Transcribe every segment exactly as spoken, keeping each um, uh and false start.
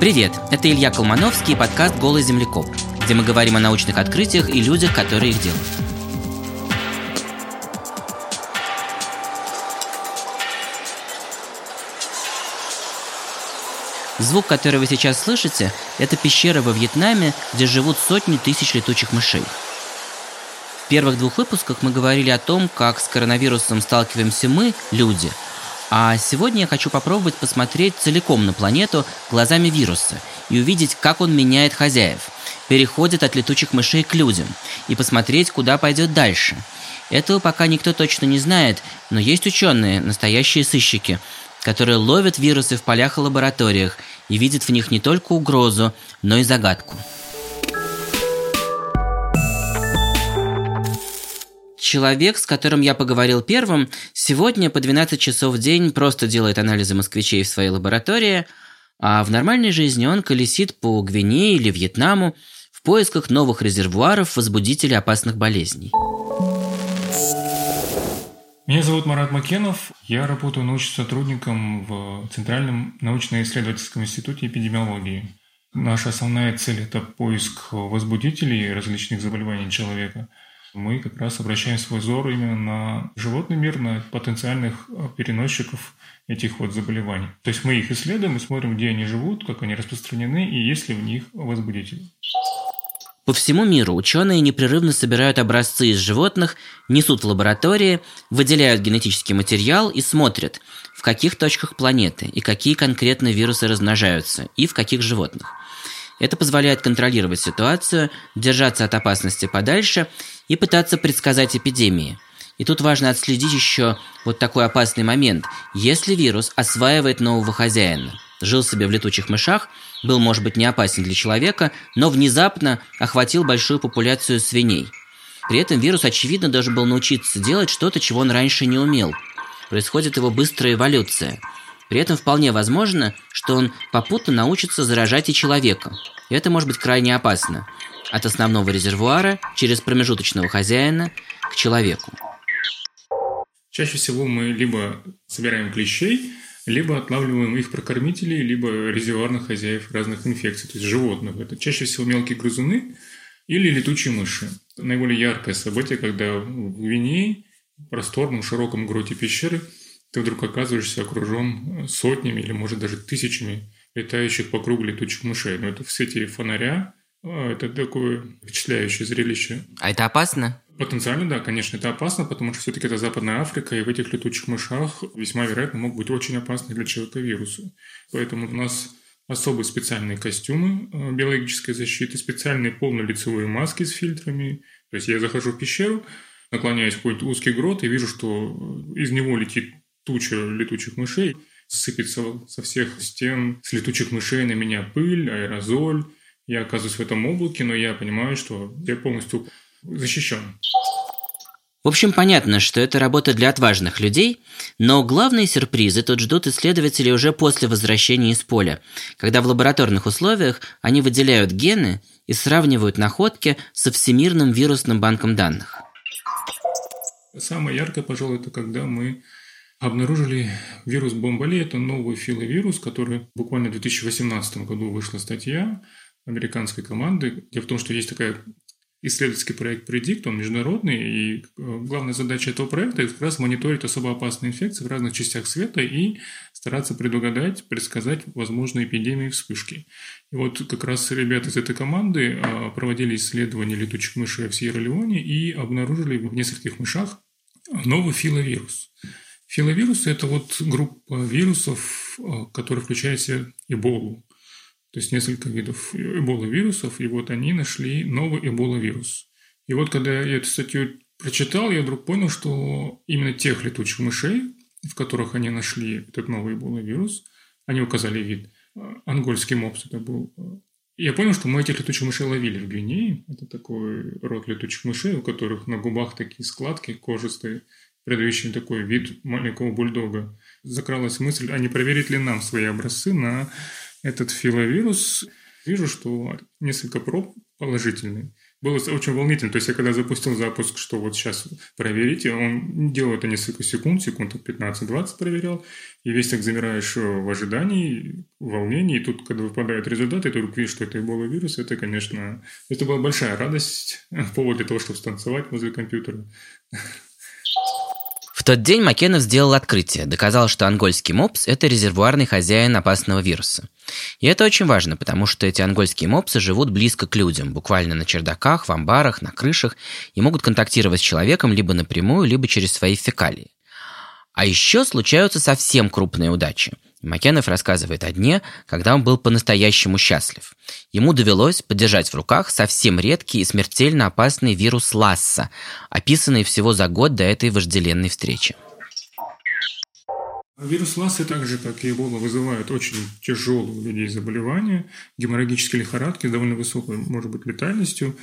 Привет, это Илья Колмановский и подкаст «Голый землекоп», где мы говорим о научных открытиях и людях, которые их делают. Звук, который вы сейчас слышите, это пещера во Вьетнаме, где живут сотни тысяч летучих мышей. В первых двух выпусках мы говорили о том, как с коронавирусом сталкиваемся мы, люди, а сегодня я хочу попробовать посмотреть целиком на планету глазами вируса и увидеть, как он меняет хозяев, переходит от летучих мышей к людям, и посмотреть, куда пойдет дальше. Этого пока никто точно не знает, но есть ученые, настоящие сыщики, которые ловят вирусы в полях и лабораториях и видят в них не только угрозу, но и загадку. Человек, с которым я поговорил первым, сегодня по двенадцать часов в день просто делает анализы москвичей в своей лаборатории, а в нормальной жизни он колесит по Гвинее или Вьетнаму в поисках новых резервуаров возбудителей опасных болезней. Меня зовут Марат Макенов. Я работаю научным сотрудником в Центральном научно-исследовательском институте эпидемиологии. Наша основная цель – это поиск возбудителей различных заболеваний человека. Мы как раз обращаем свой взор именно на животный мир, на потенциальных переносчиков этих вот заболеваний. То есть мы их исследуем и смотрим, где они живут, как они распространены и есть ли в них возбудители. По всему миру ученые непрерывно собирают образцы из животных, несут в лаборатории, выделяют генетический материал и смотрят, в каких точках планеты и какие конкретно вирусы размножаются и в каких животных. Это позволяет контролировать ситуацию, держаться от опасности подальше и пытаться предсказать эпидемии. И тут важно отследить еще вот такой опасный момент. Если вирус осваивает нового хозяина, жил себе в летучих мышах, был, может быть, не опасен для человека, но внезапно охватил большую популяцию свиней. При этом вирус, очевидно, должен был научиться делать что-то, чего он раньше не умел. Происходит его быстрая эволюция. При этом вполне возможно, что он попутно научится заражать и человека. И это может быть крайне опасно. От основного резервуара через промежуточного хозяина к человеку. Чаще всего мы либо собираем клещей, либо отлавливаем их прокормителей, либо резервуарных хозяев разных инфекций, то есть животных. Это чаще всего мелкие грызуны или летучие мыши. Наиболее яркое событие, когда в Гвинее, в просторном широком гроте пещеры, ты вдруг оказываешься окружен сотнями или, может, даже тысячами летающих по кругу летучих мышей. Но это в свете фонаря, это такое впечатляющее зрелище. А это опасно? Потенциально, да, конечно, это опасно, потому что все-таки это Западная Африка, и в этих летучих мышах весьма вероятно могут быть очень опасны для человека вирусы. Поэтому у нас особые специальные костюмы биологической защиты, специальные полнолицевые маски с фильтрами. То есть я захожу в пещеру, наклоняюсь в какой-то узкий грот и вижу, что из него летит туча летучих мышей, сыпется со всех стен с летучих мышей на меня пыль, аэрозоль. Я оказываюсь в этом облаке, но я понимаю, что я полностью защищен. В общем, понятно, что это работа для отважных людей, но главные сюрпризы тут ждут исследователей уже после возвращения из поля, когда в лабораторных условиях они выделяют гены и сравнивают находки со всемирным вирусным банком данных. Самое яркое, пожалуй, это когда мы обнаружили вирус Бомбали, это новый филовирус, который буквально в две тысячи восемнадцатом году вышла статья американской команды. Дело в том, что есть такой исследовательский проект «Предикт», он международный, и главная задача этого проекта – это как раз мониторить особо опасные инфекции в разных частях света и стараться предугадать, предсказать возможные эпидемии и вспышки. И вот как раз ребята из этой команды проводили исследования летучих мышей в Сьерра-Леоне и обнаружили в нескольких мышах новый филовирус. Филовирусы – это вот группа вирусов, которые включают в себя эболу. То есть несколько видов эболовирусов, и вот они нашли новый эболовирус. И вот когда я эту статью прочитал, я вдруг понял, что именно тех летучих мышей, в которых они нашли этот новый эболовирус, они указали вид. Ангольский мопс это был. И я понял, что мы этих летучих мышей ловили в Гвинее. Это такой род летучих мышей, у которых на губах такие складки кожистые, придающий такой вид маленького бульдога. Закралась мысль, а не проверить ли нам свои образцы на этот филовирус. Вижу, что несколько проб положительные. было очень волнительно. То есть я когда запустил запуск, что вот сейчас проверите, он делал это несколько секунд, секунд пятнадцать-двадцать проверял, и весь так замираешь в ожидании, в волнении, и тут, когда выпадают результаты, ты вдруг видишь, что это эболавирус, это, конечно, это была большая радость, повод для того, чтобы станцевать возле компьютера. В тот день Макенов сделал открытие, доказал, что ангольский мопс – это резервуарный хозяин опасного вируса. И это очень важно, потому что эти ангольские мопсы живут близко к людям, буквально на чердаках, в амбарах, на крышах, и могут контактировать с человеком либо напрямую, либо через свои фекалии. А еще случаются совсем крупные удачи. Макенов рассказывает о дне, когда он был по-настоящему счастлив. Ему довелось подержать в руках совсем редкий и смертельно опасный вирус Ласса, описанный всего за год до этой вожделенной встречи. Вирус Ласса, так же как и Эбола, вызывает очень тяжелые у людей заболевания, геморрагические лихорадки с довольно высокой, может быть, летальностью.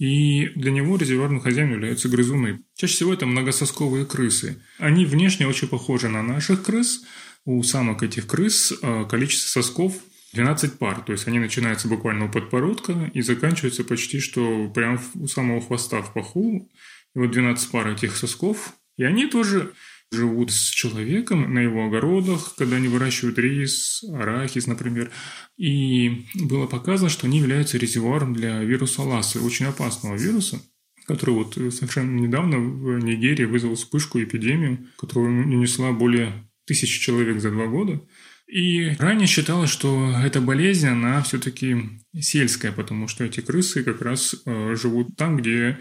И для него резервуарным хозяином являются грызуны. Чаще всего это многососковые крысы. Они внешне очень похожи на наших крыс. У самок этих крыс количество сосков двенадцать пар. То есть они начинаются буквально у подбородка и заканчиваются почти что прямо у самого хвоста в паху. И вот двенадцать пар этих сосков. И они тоже живут с человеком на его огородах, когда они выращивают рис, арахис, например. И было показано, что они являются резервуаром для вируса Ласса, очень опасного вируса, который вот совершенно недавно в Нигерии вызвал вспышку, эпидемию, которую унесла более тысячи человек за два года. И ранее считалось, что эта болезнь, она все-таки сельская, потому что эти крысы как раз живут там, где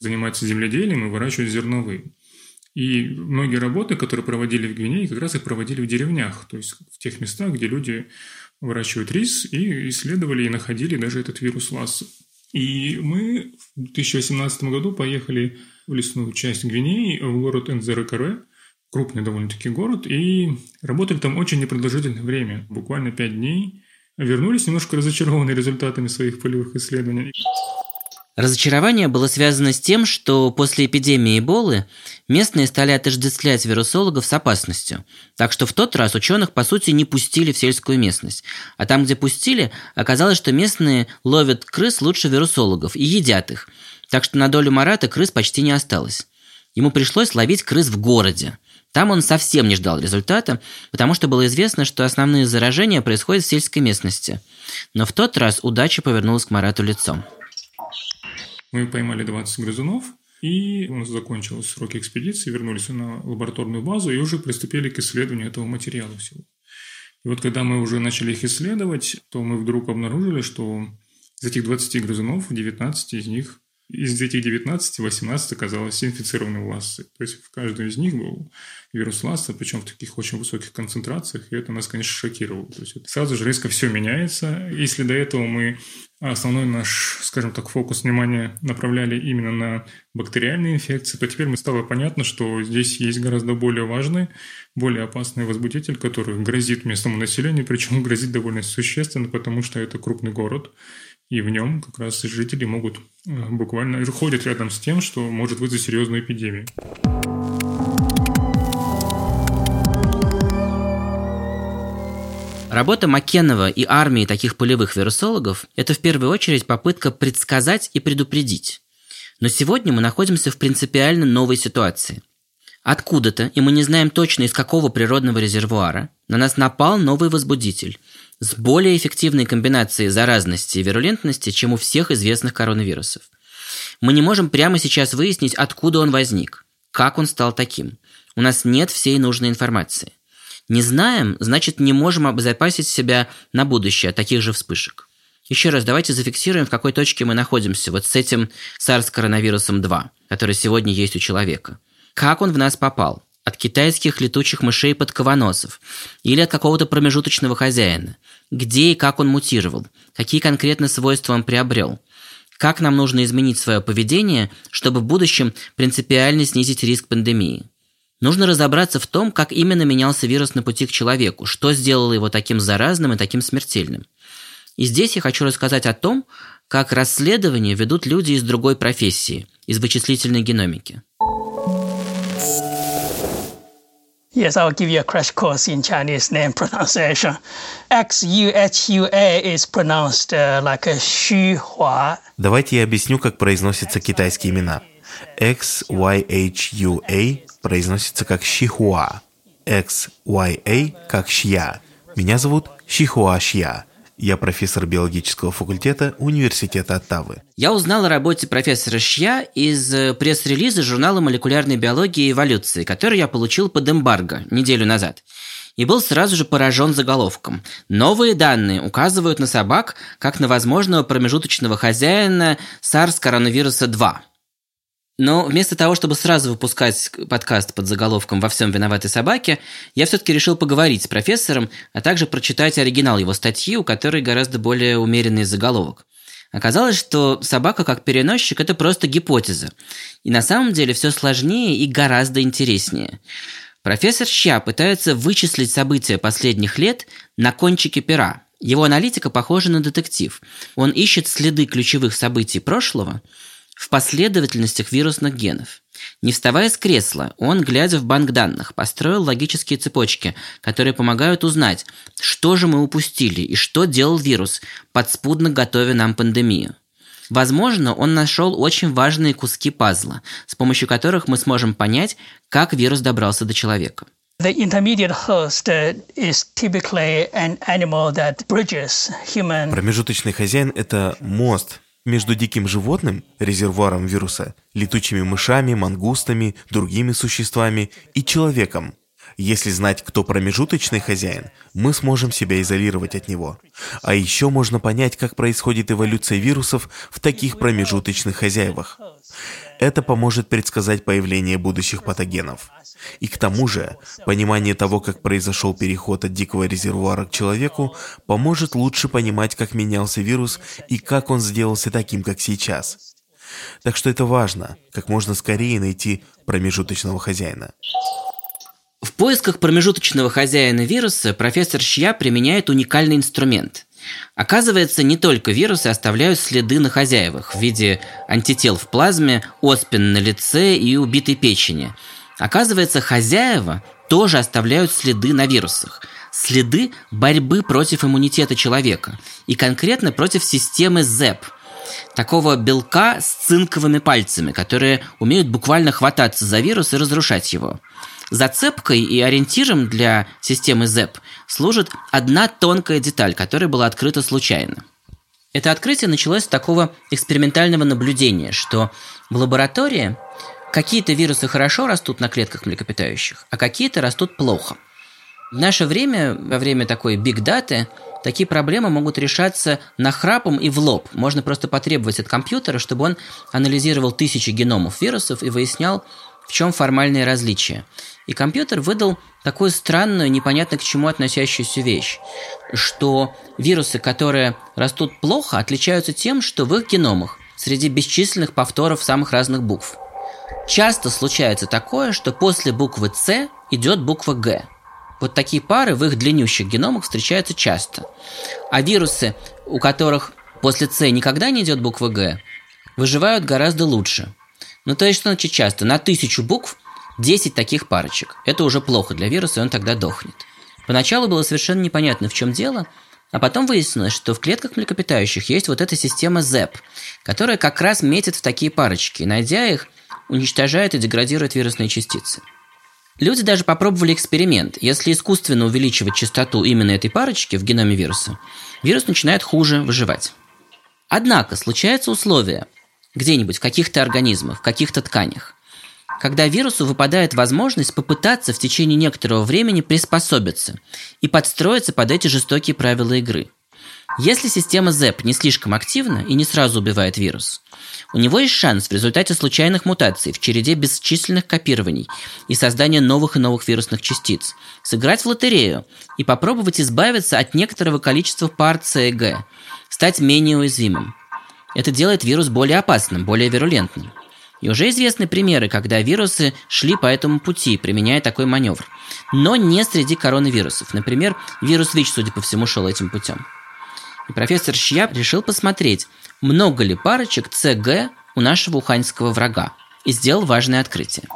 занимаются земледелием и выращивают зерновые. И многие работы, которые проводили в Гвинее, как раз их проводили в деревнях, то есть в тех местах, где люди выращивают рис, и исследовали, и находили даже этот вирус Ласса. И мы в две тысячи восемнадцатом году поехали в лесную часть Гвинеи, в город Нзерекоре, крупный довольно-таки город, и работали там очень непродолжительное время, буквально пять дней. Вернулись немножко разочарованные результатами своих полевых исследований. Разочарование было связано с тем, что после эпидемии Эболы местные стали отождествлять вирусологов с опасностью. Так что в тот раз ученых, по сути, не пустили в сельскую местность. А там, где пустили, оказалось, что местные ловят крыс лучше вирусологов и едят их. Так что на долю Марата крыс почти не осталось. Ему пришлось ловить крыс в городе. Там он совсем не ждал результата, потому что было известно, что основные заражения происходят в сельской местности. Но в тот раз удача повернулась к Марату лицом. Мы поймали двадцать грызунов, и у нас закончились сроки экспедиции, вернулись на лабораторную базу и уже приступили к исследованию этого материала всего. И вот когда мы уже начали их исследовать, то мы вдруг обнаружили, что из этих двадцати грызунов, девятнадцать из них, из этих девятнадцати, восемнадцать оказалось инфицированным Лассой. То есть в каждой из них был вирус Ласса, причем в таких очень высоких концентрациях, и это нас, конечно, шокировало. То есть сразу же резко все меняется. Если до этого мы основной наш, скажем так, фокус внимания направляли именно на бактериальные инфекции, то теперь стало понятно, что здесь есть гораздо более важный, более опасный возбудитель, который грозит местному населению, причем грозит довольно существенно, потому что это крупный город. И в нем как раз жители могут буквально ходят рядом с тем, что может вызвать серьезную эпидемию. Работа Макенова и армии таких полевых вирусологов – это в первую очередь попытка предсказать и предупредить. Но сегодня мы находимся в принципиально новой ситуации. Откуда-то, и мы не знаем точно из какого природного резервуара, на нас напал новый возбудитель с более эффективной комбинацией заразности и вирулентности, чем у всех известных коронавирусов. Мы не можем прямо сейчас выяснить, откуда он возник, как он стал таким. У нас нет всей нужной информации. Не знаем, значит, не можем обезопасить себя на будущее от таких же вспышек. Еще раз, давайте зафиксируем, в какой точке мы находимся вот с этим SARS-коронавирусом два, который сегодня есть у человека. Как он в нас попал? От китайских летучих мышей-подковоносов? Или от какого-то промежуточного хозяина? Где и как он мутировал? Какие конкретно свойства он приобрел? Как нам нужно изменить свое поведение, чтобы в будущем принципиально снизить риск пандемии? Нужно разобраться в том, как именно менялся вирус на пути к человеку, что сделало его таким заразным и таким смертельным. И здесь я хочу рассказать о том, как расследования ведут люди из другой профессии, из вычислительной геномики. Yes, I'll give you a crash course in Chinese name pronunciation. X U H U A is pronounced uh, like a Xuhua. Давайте я объясню, как произносятся китайские имена. X Y H U A произносится как Xuhua. X Y A как Xia. Меня зовут Xuhua Xia. Я профессор биологического факультета Университета Оттавы. Я узнал о работе профессора Шья из пресс-релиза журнала молекулярной биологии и эволюции, который я получил под эмбарго неделю назад, и был сразу же поражен заголовком. Новые данные указывают на собак как на возможного промежуточного хозяина SARS-коронавируса два. Но вместо того, чтобы сразу выпускать подкаст под заголовком «Во всем виноваты собаки», я все-таки решил поговорить с профессором, а также прочитать оригинал его статьи, у которой гораздо более умеренный заголовок. Оказалось, что собака как переносчик – это просто гипотеза. И на самом деле все сложнее и гораздо интереснее. Профессор Ща пытается вычислить события последних лет на кончике пера. Его аналитика похожа на детектив. Он ищет следы ключевых событий прошлого в последовательностях вирусных генов. Не вставая с кресла, он, глядя в банк данных, построил логические цепочки, которые помогают узнать, что же мы упустили и что делал вирус, подспудно готовя нам пандемию. Возможно, он нашел очень важные куски пазла, с помощью которых мы сможем понять, как вирус добрался до человека. The intermediate host is typically an animal that bridges human... Промежуточный хозяин – это мост между диким животным, резервуаром вируса, летучими мышами, мангустами, другими существами и человеком. Если знать, кто промежуточный хозяин, мы сможем себя изолировать от него. А еще можно понять, как происходит эволюция вирусов в таких промежуточных хозяевах. Это поможет предсказать появление будущих патогенов. И к тому же, понимание того, как произошел переход от дикого резервуара к человеку, поможет лучше понимать, как менялся вирус и как он сделался таким, как сейчас. Так что это важно, как можно скорее найти промежуточного хозяина. В поисках промежуточного хозяина вируса профессор Шья применяет уникальный инструмент. Оказывается, не только вирусы оставляют следы на хозяевах в виде антител в плазме, оспин на лице и убитой печени. Оказывается, хозяева тоже оставляют следы на вирусах. Следы борьбы против иммунитета человека. И конкретно против системы зэп. Такого белка с цинковыми пальцами, которые умеют буквально хвататься за вирус и разрушать его. Зацепкой и ориентиром для системы зэп служит одна тонкая деталь, которая была открыта случайно. Это открытие началось с такого экспериментального наблюдения, что в лаборатории какие-то вирусы хорошо растут на клетках млекопитающих, а какие-то растут плохо. В наше время, во время такой биг-даты, такие проблемы могут решаться нахрапом и в лоб. Можно просто потребовать от компьютера, чтобы он анализировал тысячи геномов вирусов и выяснял, в чем формальные различия. И компьютер выдал такую странную, непонятно к чему относящуюся вещь, что вирусы, которые растут плохо, отличаются тем, что в их геномах среди бесчисленных повторов самых разных букв. Часто случается такое, что после буквы «С» идет буква «Г». Вот такие пары в их длиннющих геномах встречаются часто. А вирусы, у которых после «С» никогда не идет буква «Г», выживают гораздо лучше. Ну, то есть, что значит часто? На тысячу букв десять таких парочек. Это уже плохо для вируса, и он тогда дохнет. Поначалу было совершенно непонятно, в чем дело, а потом выяснилось, что в клетках млекопитающих есть вот эта система зэп, которая как раз метит в такие парочки, и, найдя их, уничтожает и деградирует вирусные частицы. Люди даже попробовали эксперимент. Если искусственно увеличивать частоту именно этой парочки в геноме вируса, вирус начинает хуже выживать. Однако случаются условия, где-нибудь, в каких-то организмах, в каких-то тканях, когда вирусу выпадает возможность попытаться в течение некоторого времени приспособиться и подстроиться под эти жестокие правила игры. Если система зэп не слишком активна и не сразу убивает вирус, у него есть шанс в результате случайных мутаций в череде бесчисленных копирований и создания новых и новых вирусных частиц сыграть в лотерею и попробовать избавиться от некоторого количества пар С и Г, стать менее уязвимым. Это делает вирус более опасным, более вирулентным. И уже известны примеры, когда вирусы шли по этому пути, применяя такой маневр. Но не среди коронавирусов. Например, вирус ВИЧ, судя по всему, шел этим путем. И профессор Шья решил посмотреть, много ли парочек ЦГ у нашего уханьского врага. И сделал важное открытие.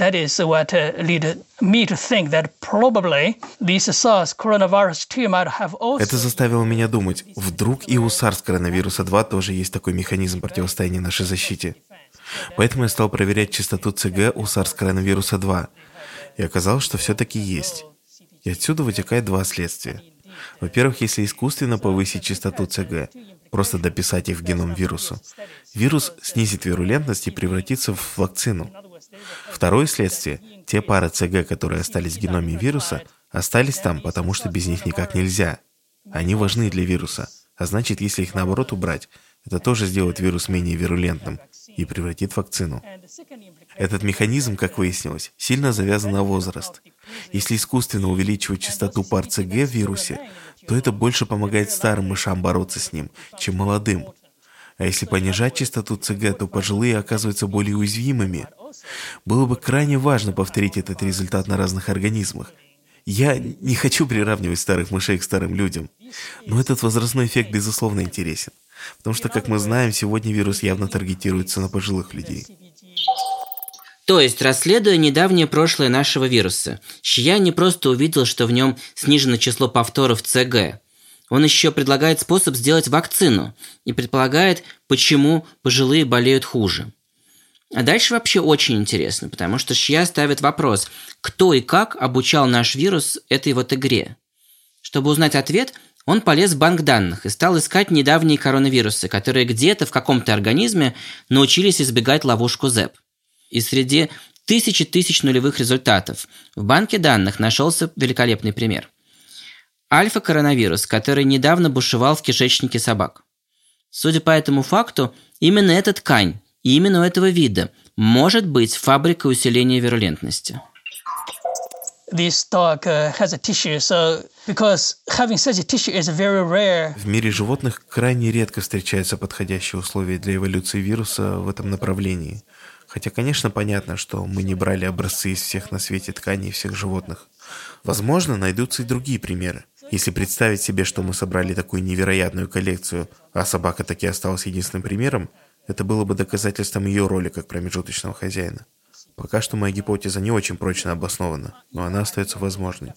That is what uh, led me to think that probably this SARS-коронавирус два might have also... Это заставило меня думать, вдруг и у SARS-коронавируса два тоже есть такой механизм противостояния нашей защите. Поэтому я стал проверять частоту ЦГ у SARS-коронавируса два. И оказалось, что все-таки есть. И отсюда вытекает два следствия. Во-первых, если искусственно повысить частоту ЦГ, просто дописать их в геном вирусу, вирус снизит вирулентность и превратится в вакцину. Второе следствие – те пары ЦГ, которые остались в геноме вируса, остались там, потому что без них никак нельзя. Они важны для вируса, а значит, если их наоборот убрать, это тоже сделает вирус менее вирулентным и превратит в вакцину. Этот механизм, как выяснилось, сильно завязан на возраст. Если искусственно увеличивать частоту пар ЦГ в вирусе, то это больше помогает старым мышам бороться с ним, чем молодым. А если понижать частоту ЦГ, то пожилые оказываются более уязвимыми. Было бы крайне важно повторить этот результат на разных организмах. Я не хочу приравнивать старых мышей к старым людям, но этот возрастной эффект, безусловно, интересен. Потому что, как мы знаем, сегодня вирус явно таргетируется на пожилых людей. То есть, расследуя недавнее прошлое нашего вируса, Шия не просто увидел, что в нем снижено число повторов ЦГ. Он еще предлагает способ сделать вакцину и предполагает, почему пожилые болеют хуже. А дальше вообще очень интересно, потому что Шия ставит вопрос, кто и как обучал наш вирус этой вот игре. Чтобы узнать ответ, он полез в банк данных и стал искать недавние коронавирусы, которые где-то в каком-то организме научились избегать ловушку зэп. И среди тысячи тысяч нулевых результатов в банке данных нашелся великолепный пример. Альфа-коронавирус, который недавно бушевал в кишечнике собак. Судя по этому факту, именно эта ткань, именно у этого вида, может быть фабрикой усиления вирулентности. В мире животных крайне редко встречаются подходящие условия для эволюции вируса в этом направлении. Хотя, конечно, понятно, что мы не брали образцы из всех на свете тканей всех животных. Возможно, найдутся и другие примеры. Если представить себе, что мы собрали такую невероятную коллекцию, а собака таки осталась единственным примером, это было бы доказательством ее роли как промежуточного хозяина. Пока что моя гипотеза не очень прочно обоснована, но она остается возможной.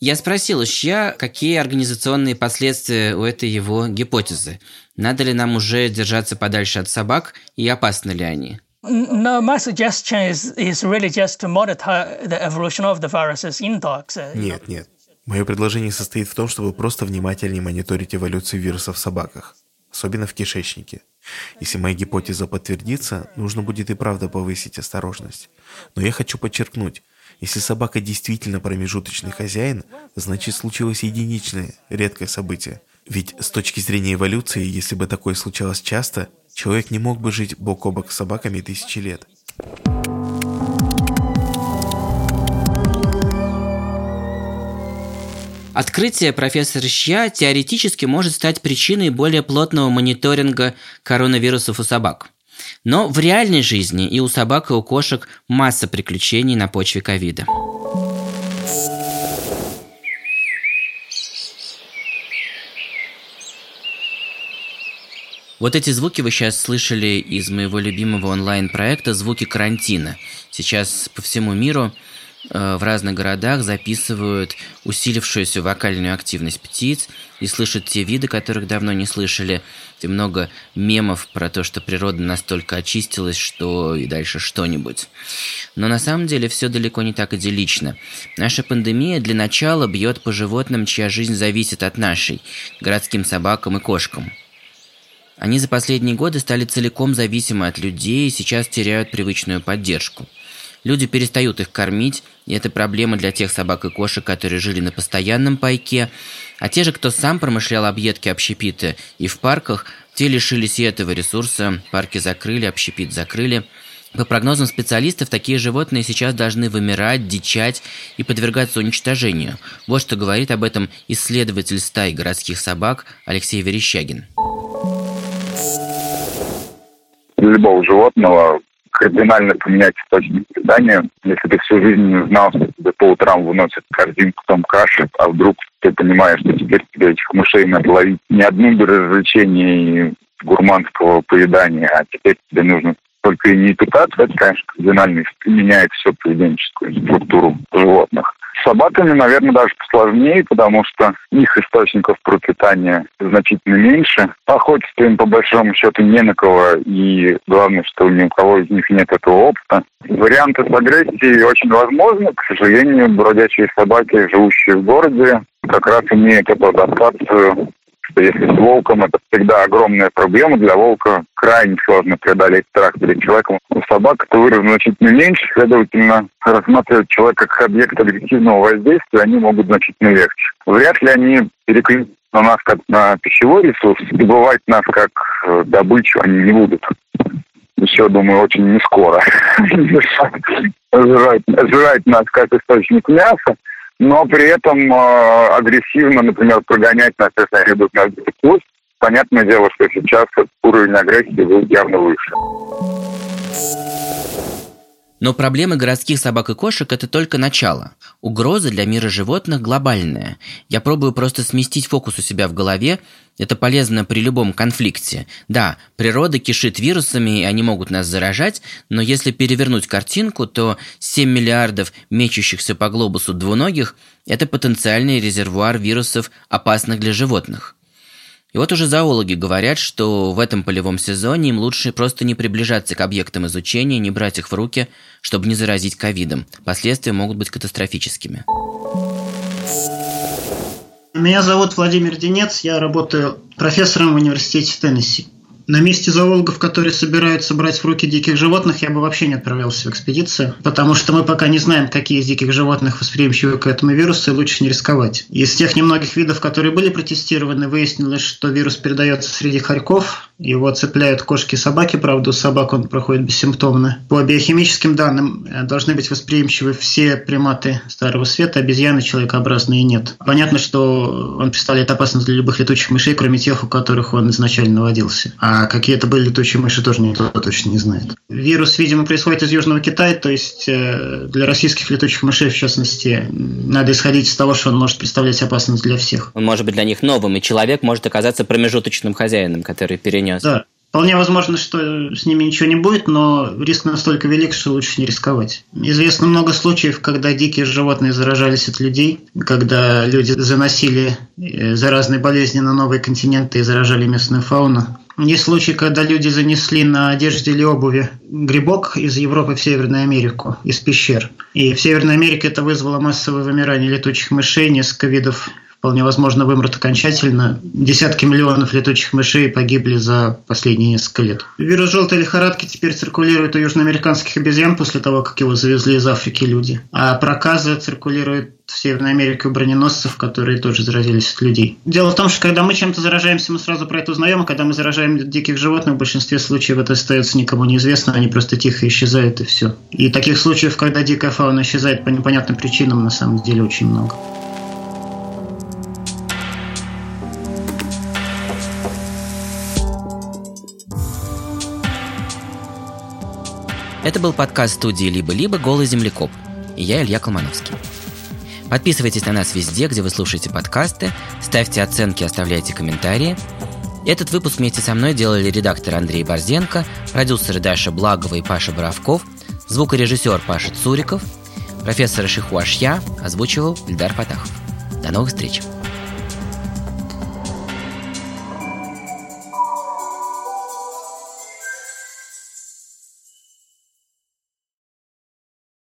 Я спросил у Ща, какие организационные последствия у этой его гипотезы. Надо ли нам уже держаться подальше от собак и опасны ли они? Нет, нет. Мое предложение состоит в том, чтобы просто внимательнее мониторить эволюцию вируса в собаках, особенно в кишечнике. Если моя гипотеза подтвердится, нужно будет и правда повысить осторожность. Но я хочу подчеркнуть, если собака действительно промежуточный хозяин, значит случилось единичное, редкое событие. Ведь с точки зрения эволюции, если бы такое случалось часто, человек не мог бы жить бок о бок с собаками тысячи лет. Открытие профессора Ща теоретически может стать причиной более плотного мониторинга коронавирусов у собак. Но в реальной жизни и у собак, и у кошек масса приключений на почве ковида. Вот эти звуки вы сейчас слышали из моего любимого онлайн-проекта «Звуки карантина». Сейчас по всему миру в разных городах записывают усилившуюся вокальную активность птиц и слышат те виды, которых давно не слышали. И много мемов про то, что природа настолько очистилась, что и дальше что-нибудь. Но на самом деле все далеко не так идиллично. Наша пандемия для начала бьет по животным, чья жизнь зависит от нашей, городским собакам и кошкам. Они за последние годы стали целиком зависимы от людей и сейчас теряют привычную поддержку. Люди перестают их кормить, и это проблема для тех собак и кошек, которые жили на постоянном пайке. А те же, кто сам промышлял объедки общепита и в парках, те лишились и этого ресурса. Парки закрыли, общепит закрыли. По прогнозам специалистов, такие животные сейчас должны вымирать, дичать и подвергаться уничтожению. Вот что говорит об этом исследователь стаи городских собак Алексей Верещагин. Для любого животного кардинально поменять источник питания. Если ты всю жизнь знал, что тебе по утрам выносят корзинку, там каши, а вдруг ты понимаешь, что теперь тебе этих мышей надо ловить не одним для развлечений гурманского поедания, а теперь тебе нужно только и не питаться, это, конечно, кардинально меняет всю поведенческую структуру животных. С собаками, наверное, даже посложнее, потому что их источников пропитания значительно меньше. Охотиться им, по большому счету, не на кого, и главное, что ни у кого из них нет этого опыта. Варианты с агрессией очень возможны. К сожалению, бродячие собаки, живущие в городе, как раз имеют эту адаптацию, что если с волком это всегда огромная проблема, для волка крайне сложно преодолеть страх перед человеком. У собак это выражено значительно меньше, следовательно, рассматривать человека как объект агрессивного воздействия они могут значительно легче. Вряд ли они переключатся на нас как на пищевой ресурс, добывать нас как добычу они не будут. Еще, думаю, очень не скоро. Жрать нас как источник мяса, но при этом э, агрессивно, например, прогонять нас, если они идут на курс. Понятное дело, что сейчас уровень агрессии будет явно выше. Но проблемы городских собак и кошек – это только начало. Угроза для мира животных глобальная. Я пробую просто сместить фокус у себя в голове. Это полезно при любом конфликте. Да, природа кишит вирусами, и они могут нас заражать, но если перевернуть картинку, то семь миллиардов мечущихся по глобусу двуногих – это потенциальный резервуар вирусов, опасных для животных. И вот уже зоологи говорят, что в этом полевом сезоне им лучше просто не приближаться к объектам изучения, не брать их в руки, чтобы не заразить ковидом. Последствия могут быть катастрофическими. Меня зовут Владимир Денец, я работаю профессором в Университете Теннесси. На месте зоологов, которые собираются брать в руки диких животных, я бы вообще не отправлялся в экспедицию, потому что мы пока не знаем, какие из диких животных восприимчивы к этому вирусу, и лучше не рисковать. Из тех немногих видов, которые были протестированы, выяснилось, что вирус передается среди хорьков, его цепляют кошки и собаки, правда, у собак он проходит бессимптомно. По биохимическим данным должны быть восприимчивы все приматы Старого Света, обезьяны, человекообразные нет. Понятно, что он представляет опасность для любых летучих мышей, кроме тех, у которых он изначально водился. А какие это были летучие мыши, тоже никто точно не знает. Вирус, видимо, происходит из Южного Китая, то есть для российских летучих мышей, в частности, надо исходить из того, что он может представлять опасность для всех. Он может быть для них новым, и человек может оказаться промежуточным хозяином, который перенес. Да. Вполне возможно, что с ними ничего не будет, но риск настолько велик, что лучше не рисковать. Известно много случаев, когда дикие животные заражались от людей, когда люди заносили заразные болезни на новые континенты и заражали местную фауну. Есть случаи, когда люди занесли на одежде или обуви грибок из Европы в Северную Америку, из пещер. И в Северной Америке это вызвало массовое вымирание летучих мышей, несколько видов вполне возможно вымрут окончательно. Десятки миллионов летучих мышей погибли за последние несколько лет. Вирус желтой лихорадки теперь циркулирует у южноамериканских обезьян после того, как его завезли из Африки люди. А проказы циркулируют в Северной Америке у броненосцев, которые тоже заразились от людей. Дело в том, что когда мы чем-то заражаемся, мы сразу про это узнаем, а когда мы заражаем диких животных, в большинстве случаев это остается никому неизвестно, они просто тихо исчезают и все. И таких случаев, когда дикая фауна исчезает по непонятным причинам, на самом деле очень много. Это был подкаст студии «Либо-либо. Голый землекоп». И я, Илья Колмановский. Подписывайтесь на нас везде, где вы слушаете подкасты, ставьте оценки, оставляйте комментарии. Этот выпуск вместе со мной делали редактор Андрей Борзенко, продюсеры Даша Благова и Паша Боровков, звукорежиссер Паша Цуриков, профессор Xuhua Xia, озвучивал Ильдар Потахов. До новых встреч!